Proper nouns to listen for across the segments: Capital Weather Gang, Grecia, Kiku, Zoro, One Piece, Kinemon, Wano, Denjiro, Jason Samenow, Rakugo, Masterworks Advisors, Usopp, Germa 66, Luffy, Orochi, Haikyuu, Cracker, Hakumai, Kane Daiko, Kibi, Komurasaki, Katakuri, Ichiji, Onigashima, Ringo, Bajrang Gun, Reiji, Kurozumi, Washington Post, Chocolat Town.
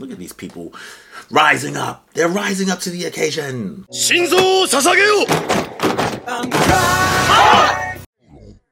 Look at these people rising up. They're rising up to the occasion. Shinzo Sasageo! I'm crying!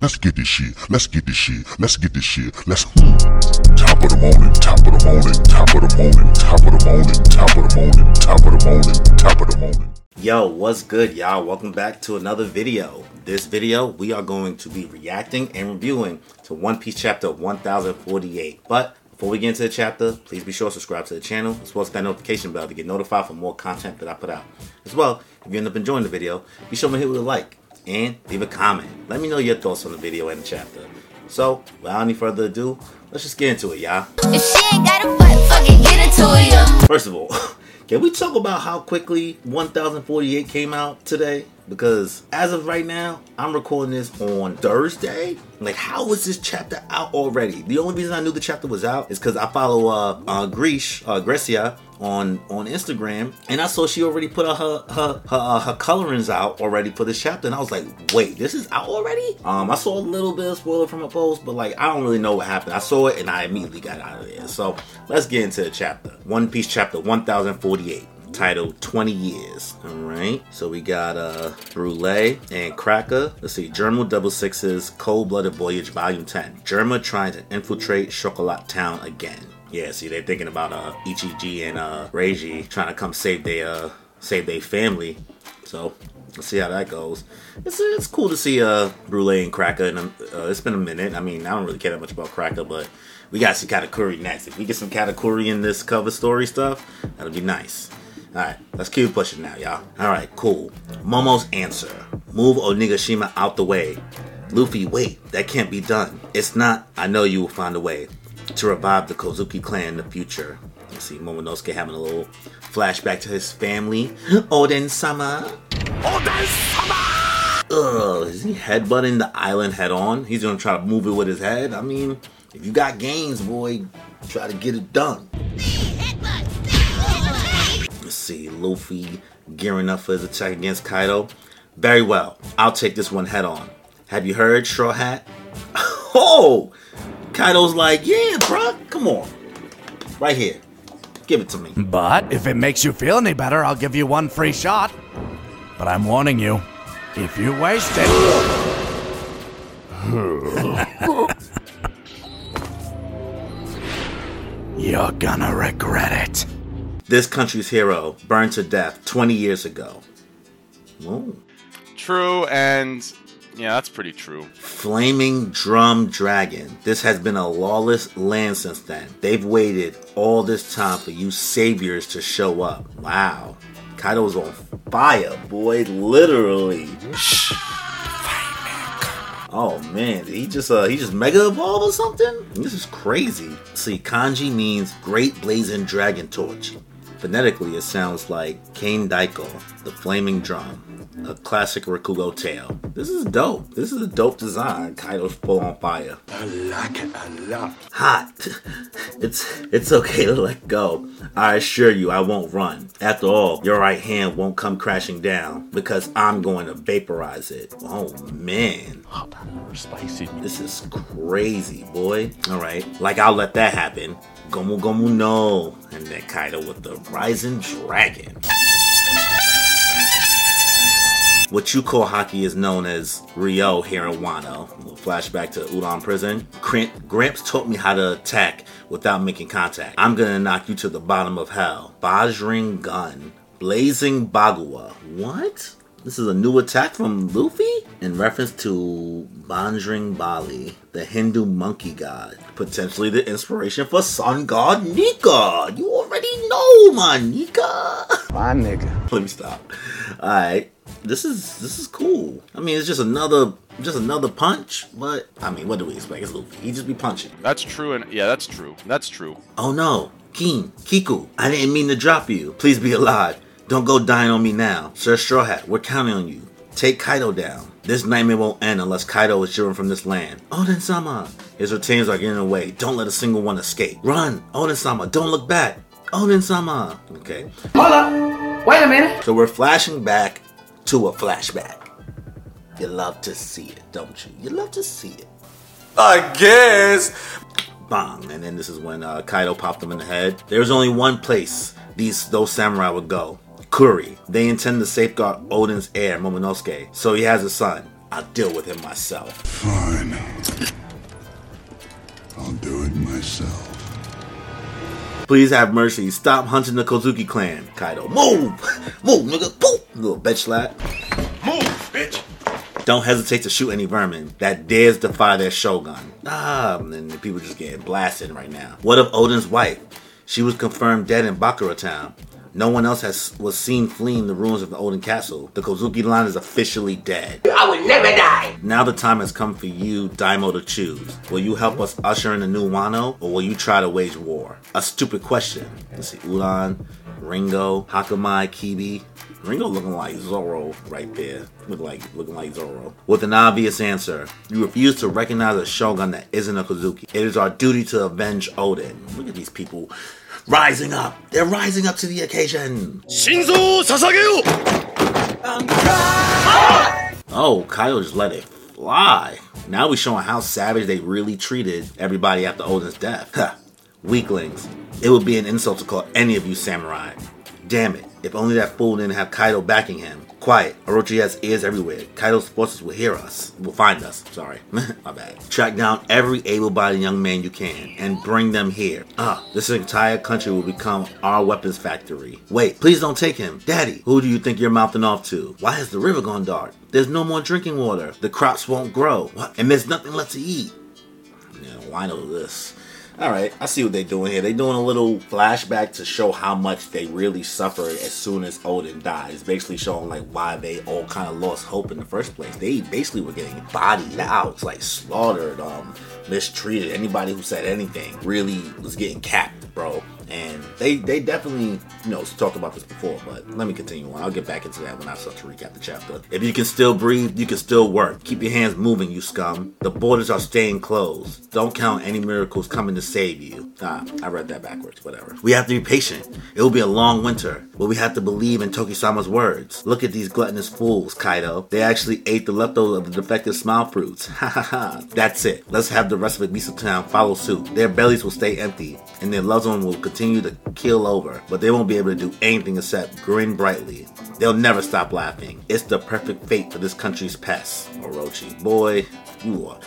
Let's get this shit. Let's get this shit. Let's get this shit. Let's top of the morning, top of the morning, top of the morning, top of the morning, top of the morning, top of the morning, top of the morning. Yo, what's good, y'all? Welcome back to another video. This video, we are going to be reacting and reviewing to One Piece chapter 1048. But before we get into the chapter, please be sure to subscribe to the channel, as well as that notification bell to get notified for more content that I put out. As well, if you end up enjoying the video, be sure to hit with a like and leave a comment. Let me know your thoughts on the video and the chapter. So, without any further ado, let's just get into it, y'all. If she ain't got a butt, fucking get it to you. First of all, can we talk about how quickly 1048 came out today? Because as of right now, I'm recording this on Thursday. Like, how was this chapter out already? The only reason I knew the chapter was out is because I follow Grecia on Instagram, and I saw she already put her colorings out already for this chapter, and I was like, wait, this is out already? I saw a little bit of spoiler from her post, but like, I don't really know what happened. I saw it and I immediately got out of there. So let's get into the chapter. One Piece chapter 1048. Titled 20 Years. All right, so we got Brulee and Cracker. Let's see, Germa 66's Cold-Blooded Voyage Volume 10. Germa trying to infiltrate Chocolat Town again. Yeah, see, they're thinking about Ichiji and Reiji trying to come save their family. So let's see how that goes. It's cool to see Brulee and Cracker, and it's been a minute. I mean, I don't really care that much about Cracker, but we got to see Katakuri next. If we get some Katakuri in this cover story stuff, that'll be nice. Alright, let's keep pushing now, y'all. Alright, cool. Momo's answer. Move Onigashima out the way. Luffy, wait. That can't be done. It's not. I know you will find a way to revive the Kozuki clan in the future. You see Momonosuke having a little flashback to his family. Oden-sama. Oden-sama! Ugh, is he headbutting the island head on? He's gonna try to move it with his head? I mean, if you got gains, boy, try to get it done. See Luffy gearing up for his attack against Kaido. Very well, I'll take this one head on. Have you heard, Straw Hat? Oh! Kaido's like, yeah, bro, come on. Right here. Give it to me. But if it makes you feel any better, I'll give you one free shot. But I'm warning you, if you waste it, you're gonna regret it. This country's hero burned to death 20 years ago. Whoa. True, and yeah, that's pretty true. Flaming Drum Dragon. This has been a lawless land since then. They've waited all this time for you saviors to show up. Wow. Kaido's on fire, boy. Literally. Shh. Oh man, did he just mega evolve or something? This is crazy. See, kanji means Great Blazing Dragon Torch. Phonetically, it sounds like Kane Daiko, the Flaming Drum, a classic Rakugo tale. This is dope. This is a dope design. Kaido's full on fire. I like it a lot. Hot. It's okay to let go. I assure you, I won't run. After all, your right hand won't come crashing down because I'm going to vaporize it. Oh, man. Hot or spicy. This is crazy, boy. All right. Like, I'll let that happen. Gomu Gomu no. And then Kaido with the Rising Dragon. What you call hockey is known as Ryo here in Wano. A little flashback to Udon prison. Gramps taught me how to attack without making contact. I'm gonna knock you to the bottom of hell. Bajrang Gun. Blazing Bagua. What? This is a new attack from Luffy? In reference to Bajrang Bali, the Hindu monkey god. Potentially the inspiration for sun god Nika. You already know my Nika. My nigga. Let me stop. Alright. This is cool. I mean, it's just another punch, but I mean, what do we expect? It's Luffy. He just be punching. That's true, and yeah, that's true. That's true. Oh no. Kiku, I didn't mean to drop you. Please be alive. Don't go dying on me now. Sir Straw Hat, we're counting on you. Take Kaido down. This nightmare won't end unless Kaido is driven from this land. Oden-sama. His retainers are getting away. Don't let a single one escape. Run, Oden-sama. Don't look back. Oden-sama. Okay. Hold up. Wait a minute. So we're flashing back to a flashback. You love to see it, don't you? You love to see it. I guess. bang. And then this is when Kaido popped him in the head. There's only one place those samurai would go. Kuri. They intend to safeguard Odin's heir, Momonosuke. So he has a son. I'll deal with him myself. Fine. I'll do it myself. Please have mercy. Stop hunting the Kozuki clan. Kaido. Move! Move, nigga. Poof! Little bitch slap. Move, bitch! Don't hesitate to shoot any vermin that dares defy their shogun. And the people just getting blasted right now. What of Odin's wife? She was confirmed dead in Bakura town. No one else was seen fleeing the ruins of the Oden castle. The Kozuki line is officially dead. I will never die! Now the time has come for you, Daimyo, to choose. Will you help us usher in the new Wano, or will you try to wage war? A stupid question. Let's see, Udon, Ringo, Hakumai, Kibi. Ringo looking like Zoro right there. Looking like Zoro. With an obvious answer. You refuse to recognize a shogun that isn't a Kozuki. It is our duty to avenge Oden. Look at these people. Rising up! They're rising up to the occasion! Shinzo Sasageo! Oh, Kaido just let it fly. Now we're showing how savage they really treated everybody after Oden's death. Huh. Weaklings. It would be an insult to call any of you samurai. Damn it. If only that fool didn't have Kaido backing him. Quiet. Orochi has ears everywhere. Kaido's forces will hear us. Will find us. Sorry. My bad. Track down every able-bodied young man you can and bring them here. This entire country will become our weapons factory. Wait, please don't take him. Daddy, who do you think you're mouthing off to? Why has the river gone dark? There's no more drinking water. The crops won't grow. What? And there's nothing left to eat. Yeah, why know this? Alright, I see what they're doing here. They're doing a little flashback to show how much they really suffered as soon as Oden died. It's basically showing like why they all kind of lost hope in the first place. They basically were getting bodied out, like slaughtered, mistreated. Anybody who said anything really was getting capped, bro. And they definitely, talked about this before, but let me continue on. I'll get back into that when I start to recap the chapter. If you can still breathe, you can still work. Keep your hands moving, you scum. The borders are staying closed. Don't count any miracles coming to save you. I read that backwards, whatever. We have to be patient. It will be a long winter, but we have to believe in Toki-sama's words. Look at these gluttonous fools, Kaido. They actually ate the leftovers of the defective smile fruits. That's it. Let's have the rest of Ibiza town follow suit. Their bellies will stay empty, and their loved one will continue to kill over, but they won't be able to do anything except grin brightly. They'll never stop laughing. It's the perfect fate for this country's pests. Orochi, boy, you a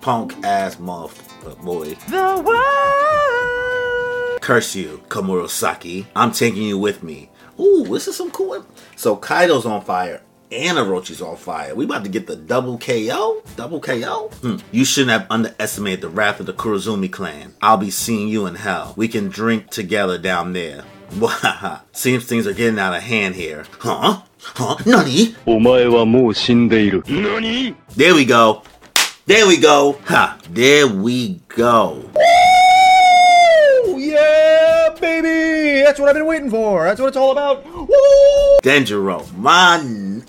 punk-ass motherfucker, boy. The world! Curse you, Komurasaki. I'm taking you with me. Ooh, this is some cool... So Kaido's on fire. And Orochi's on fire. We about to get the double KO? Double KO? You shouldn't have underestimated the wrath of the Kurozumi clan. I'll be seeing you in hell. We can drink together down there. Wahaha. Seems things are getting out of hand here. Huh? Huh? Nani? Omae wa mou shindeiru. Nani? There we go. There we go. Ha. There we go. Woo! Yeah, baby! That's what I've been waiting for. That's what it's all about. Woo! Denjiro. My nigga.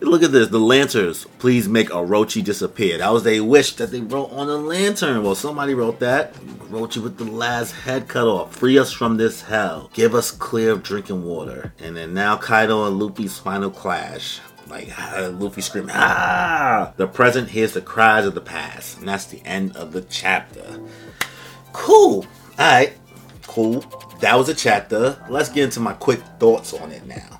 Look at this. The lanterns. Please make Orochi disappear. That was a wish that they wrote on a lantern. Well, somebody wrote that. Orochi with the last head cut off. Free us from this hell. Give us clear drinking water. And then now Kaido and Luffy's final clash. Like, Luffy screaming, ah! The present hears the cries of the past. And that's the end of the chapter. Cool. Alright. Cool. That was a chapter. Let's get into my quick thoughts on it now.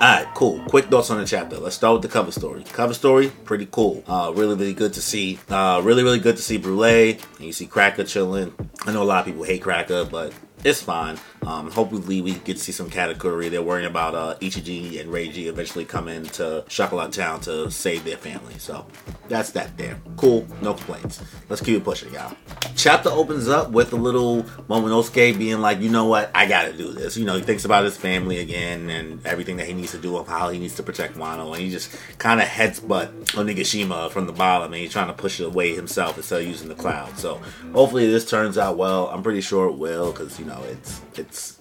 Alright, cool. Quick thoughts on the chapter. Let's start with the cover story. Cover story, pretty cool. Really good to see. Really good to see Brulee. And you see Cracker chilling. I know a lot of people hate Cracker, but it's fine. Hopefully we get to see some Katakuri. They're worrying about Ichiji and Reiji eventually coming to Chocolat Town to save their family. So that's that there. Cool. No complaints. Let's keep it pushing, y'all. Chapter opens up with a little Momonosuke being like, you know what? I gotta do this. He thinks about his family again and everything that he needs to do of how he needs to protect Wano. And he just kind of headsbutt Onigashima from the bottom and he's trying to push it away himself instead of using the cloud. So hopefully this turns out well. I'm pretty sure it will because,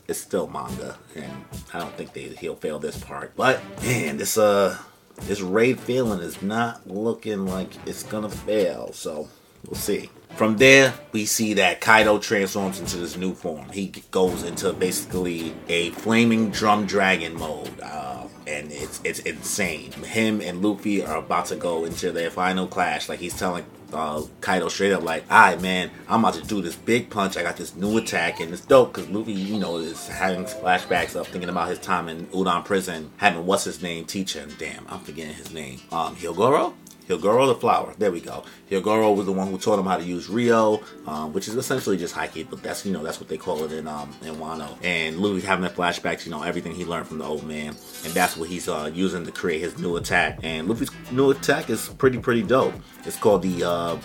it's still manga, and I don't think he'll fail this part. But man, this raid feeling is not looking like it's gonna fail. So We'll see. From there, we see that Kaido transforms into this new form. He goes into basically a flaming drum dragon mode, and it's insane. Him and Luffy are about to go into their final clash. Like, he's telling Kaido straight up, like, alright man, I'm about to do this big punch. I got this new attack, and it's dope because Luffy, you know, is having flashbacks of thinking about his time in Udon prison, having what's his name teach him. Damn, I'm forgetting his name. Hyogoro? Hyogoro the flower. There we go. Hyogoro was the one who taught him how to use Ryo, which is essentially just Haikyuu, but that's, you know, that's what they call it in Wano. And Luffy's having the flashbacks, you know, everything he learned from the old man, and that's what he's using to create his new attack. And Luffy's new attack is pretty dope. It's called the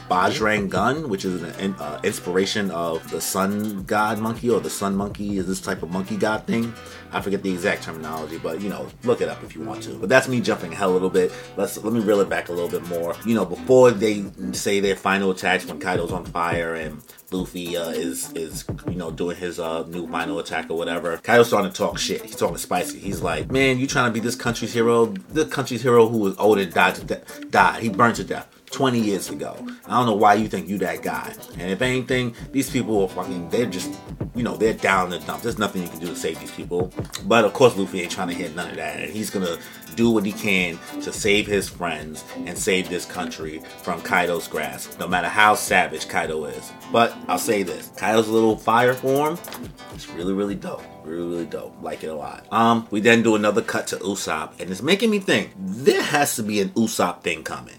Bajrang Gun, which is an inspiration of the sun god monkey, or the sun monkey is this type of monkey god thing. I forget the exact terminology, but you know, look it up if you want to. But that's me jumping ahead a little bit. Let me reel it back a little bit more. You know, before they say their final attacks, when Kaido's on fire and Luffy is you know, doing his new final attack or whatever, Kaido's starting to talk shit. He's talking spicy. He's like, man, you trying to be this country's hero? The country's hero who was Oden died. He burned to death 20 years ago. I don't know why you think you that guy. And if anything, these people are fucking, they're just, you know, they're down in the dumps. There's nothing you can do to save these people. But of course, Luffy ain't trying to hear none of that. And he's gonna do what he can to save his friends and save this country from Kaido's grasp, no matter how savage Kaido is. But I'll say this, Kaido's little fire form is really dope. Really dope. Like it a lot. We then do another cut to Usopp, and it's making me think there has to be an Usopp thing coming.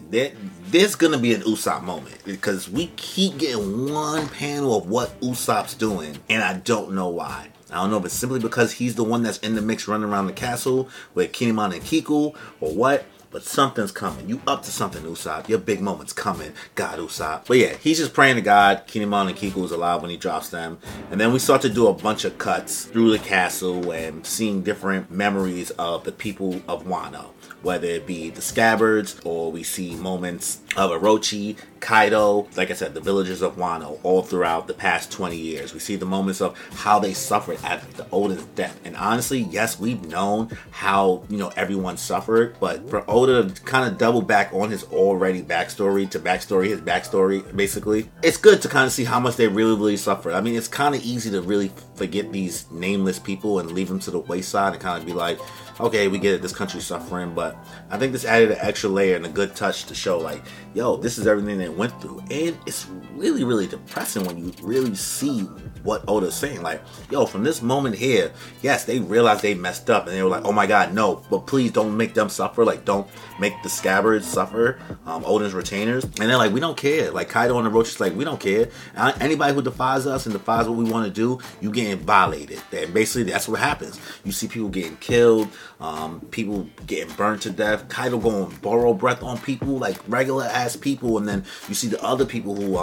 There's gonna be an Usopp moment, because we keep getting one panel of what Usopp's doing, and I don't know why. I don't know if it's simply because he's the one that's in the mix running around the castle with Kinemon and Kiku or what, but something's coming. You up to something, Usopp. Your big moment's coming. God, Usopp. But yeah, he's just praying to God Kinemon and Kiku is alive when he drops them. And then we start to do a bunch of cuts through the castle and seeing different memories of the people of Wano, whether it be the Scabbards, or we see moments of Orochi, Kaido, like I said, the villagers of Wano all throughout the past 20 years. We see the moments of how they suffered at the Oda's death. And honestly, yes, we've known how, you know, everyone suffered, but for Oda to kind of double back on his already backstory, basically, it's good to kind of see how much they really suffered. I mean, it's kind of easy to really forget these nameless people and leave them to the wayside and kind of be like, okay, we get it, this country's suffering, but I think this added an extra layer and a good touch to show, like, yo, this is everything they went through. And it's really depressing when you really see what Oda's saying. Like, yo, from this moment here, yes, they realized they messed up, and they were like, oh my god, no, but please don't make them suffer. Like, don't make the Scabbards suffer, Oden's retainers. And they're like, we don't care. Like, Kaido and Orochi's like, we don't care. Anybody who defies us and defies what we want to do, you getting violated. And basically, that's what happens. You see people getting killed, people getting burned to death, Kaido going borrow breath on people, like regular ass people, and then you see the other people who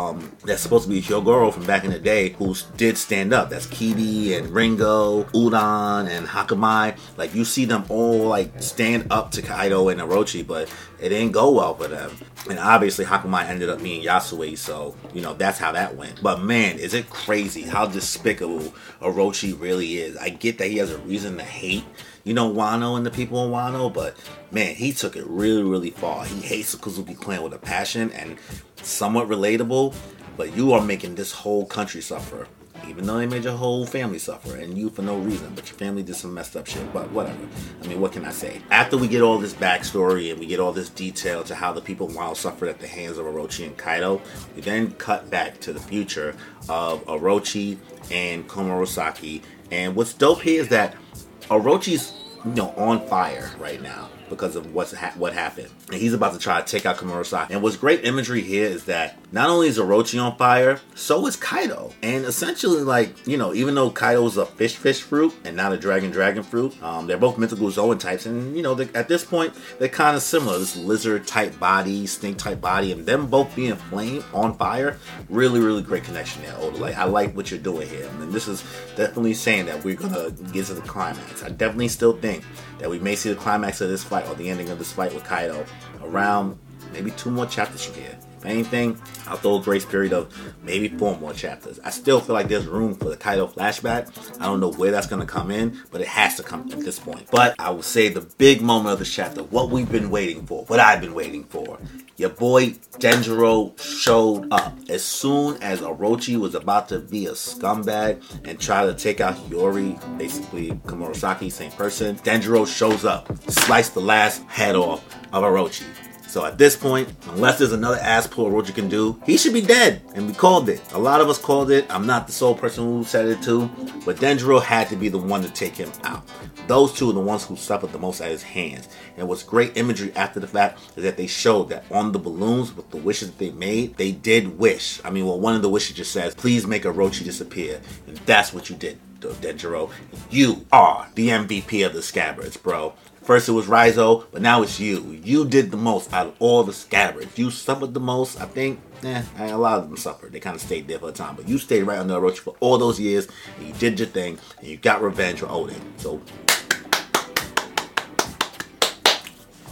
that's supposed to be Hyogoro from back in the day, who did stand up. That's Kibi and Ringo, Udon and Hakumai. Like, you see them all like stand up to Kaido and Orochi, but it didn't go well for them. And obviously Hakumai ended up being Yasui, so you know, that's how that went. But man, is it crazy how despicable Orochi really is. I get that he has a reason to hate, you know, Wano and the people in Wano, but man, he took it really far. He hates the Kozuki clan with a passion, and somewhat relatable, but you are making this whole country suffer, even though they made your whole family suffer, and you for no reason, but your family did some messed up shit, but whatever. I mean, what can I say? After we get all this backstory, and we get all this detail to how the people of Wano suffered at the hands of Orochi and Kaido, we then cut back to the future of Orochi and Komurasaki, and what's dope here is that Orochi's, you know, on fire right now because of what happened, and he's about to try to take out Komurasaki. And what's great imagery here is that not only is Orochi on fire, so is Kaido. And essentially, like, you know, even though Kaido's a fish fruit and not a dragon fruit, they're both mythical Zoan types, and you know, at this point they're kind of similar. This lizard type body, snake type body, and them both being flame on fire, really great connection there, Oda. Like, I like what you're doing here. I mean, this is definitely saying that we're gonna get to the climax. I definitely still think that we may see the climax of this fight, or the ending of this fight with Kaido, around maybe 2 more chapters from here. If anything, I'll throw a grace period of maybe 4 more chapters. I still feel like there's room for the Kaido flashback. I don't know where that's going to come in, but it has to come at this point. But I will say the big moment of this chapter, what we've been waiting for, what I've been waiting for. Your boy Denjiro showed up. As soon as Orochi was about to be a scumbag and try to take out Hiyori, basically Komurasaki, same person, Denjiro shows up, sliced the last head off of Orochi. So at this point, unless there's another ass pull Orochi can do, he should be dead. And we called it. A lot of us called it. I'm not the sole person who said it too. But Denjiro had to be the one to take him out. Those two are the ones who suffered the most at his hands. And what's great imagery after the fact is that they showed that on the balloons with the wishes that they made, they did wish. I mean, well, one of the wishes just says, please make Orochi disappear. And that's what you did, Denjiro. You are the MVP of the Scabbards, bro. First it was Raizo, but now it's you. You did the most out of all the Scabbards. You suffered the most, I think. A lot of them suffered. They kind of stayed there for a time. But you stayed right under Orochi for all those years, and you did your thing, and you got revenge for Oden. So,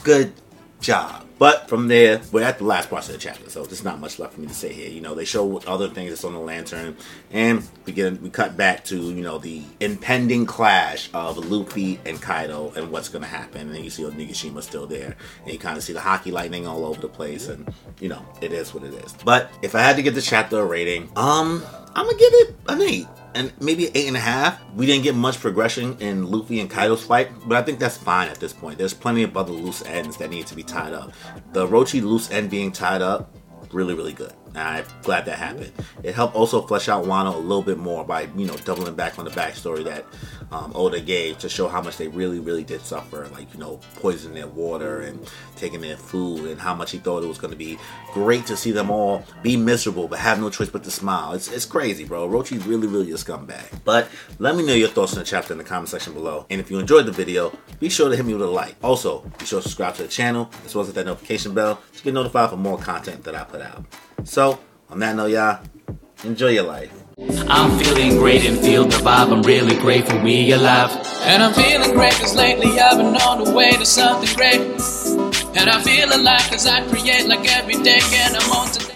good job. But from there, we're at the last part of the chapter, so there's not much left for me to say here. You know, they show other things that's on the lantern, and we cut back to, you know, the impending clash of Luffy and Kaido and what's going to happen. And you see Onigashima still there, and you kind of see the hockey lightning all over the place, and, you know, it is what it is. But if I had to give the chapter a rating, I'm going to give it an 8. And maybe 8.5. We didn't get much progression in Luffy and Kaido's fight, but I think that's fine at this point. There's plenty of other loose ends that need to be tied up. The Orochi loose end being tied up, really, really good. And I'm glad that happened. It helped also flesh out Wano a little bit more by, you know, doubling back on the backstory that Oda gave to show how much they really, really did suffer. Like, you know, poisoning their water and taking their food, and how much he thought it was going to be great to see them all be miserable but have no choice but to smile. It's crazy, bro. Orochi's really, really a scumbag. But let me know your thoughts on the chapter in the comment section below. And if you enjoyed the video, be sure to hit me with a like. Also, be sure to subscribe to the channel as well as hit that notification bell to get notified for more content that I put out. So, on that note, y'all, enjoy your life. I'm feeling great and feel the vibe. I'm really grateful we alive. And I'm feeling great because lately I've been on the way to something great. And I feel alive because I create like every day and I'm on today.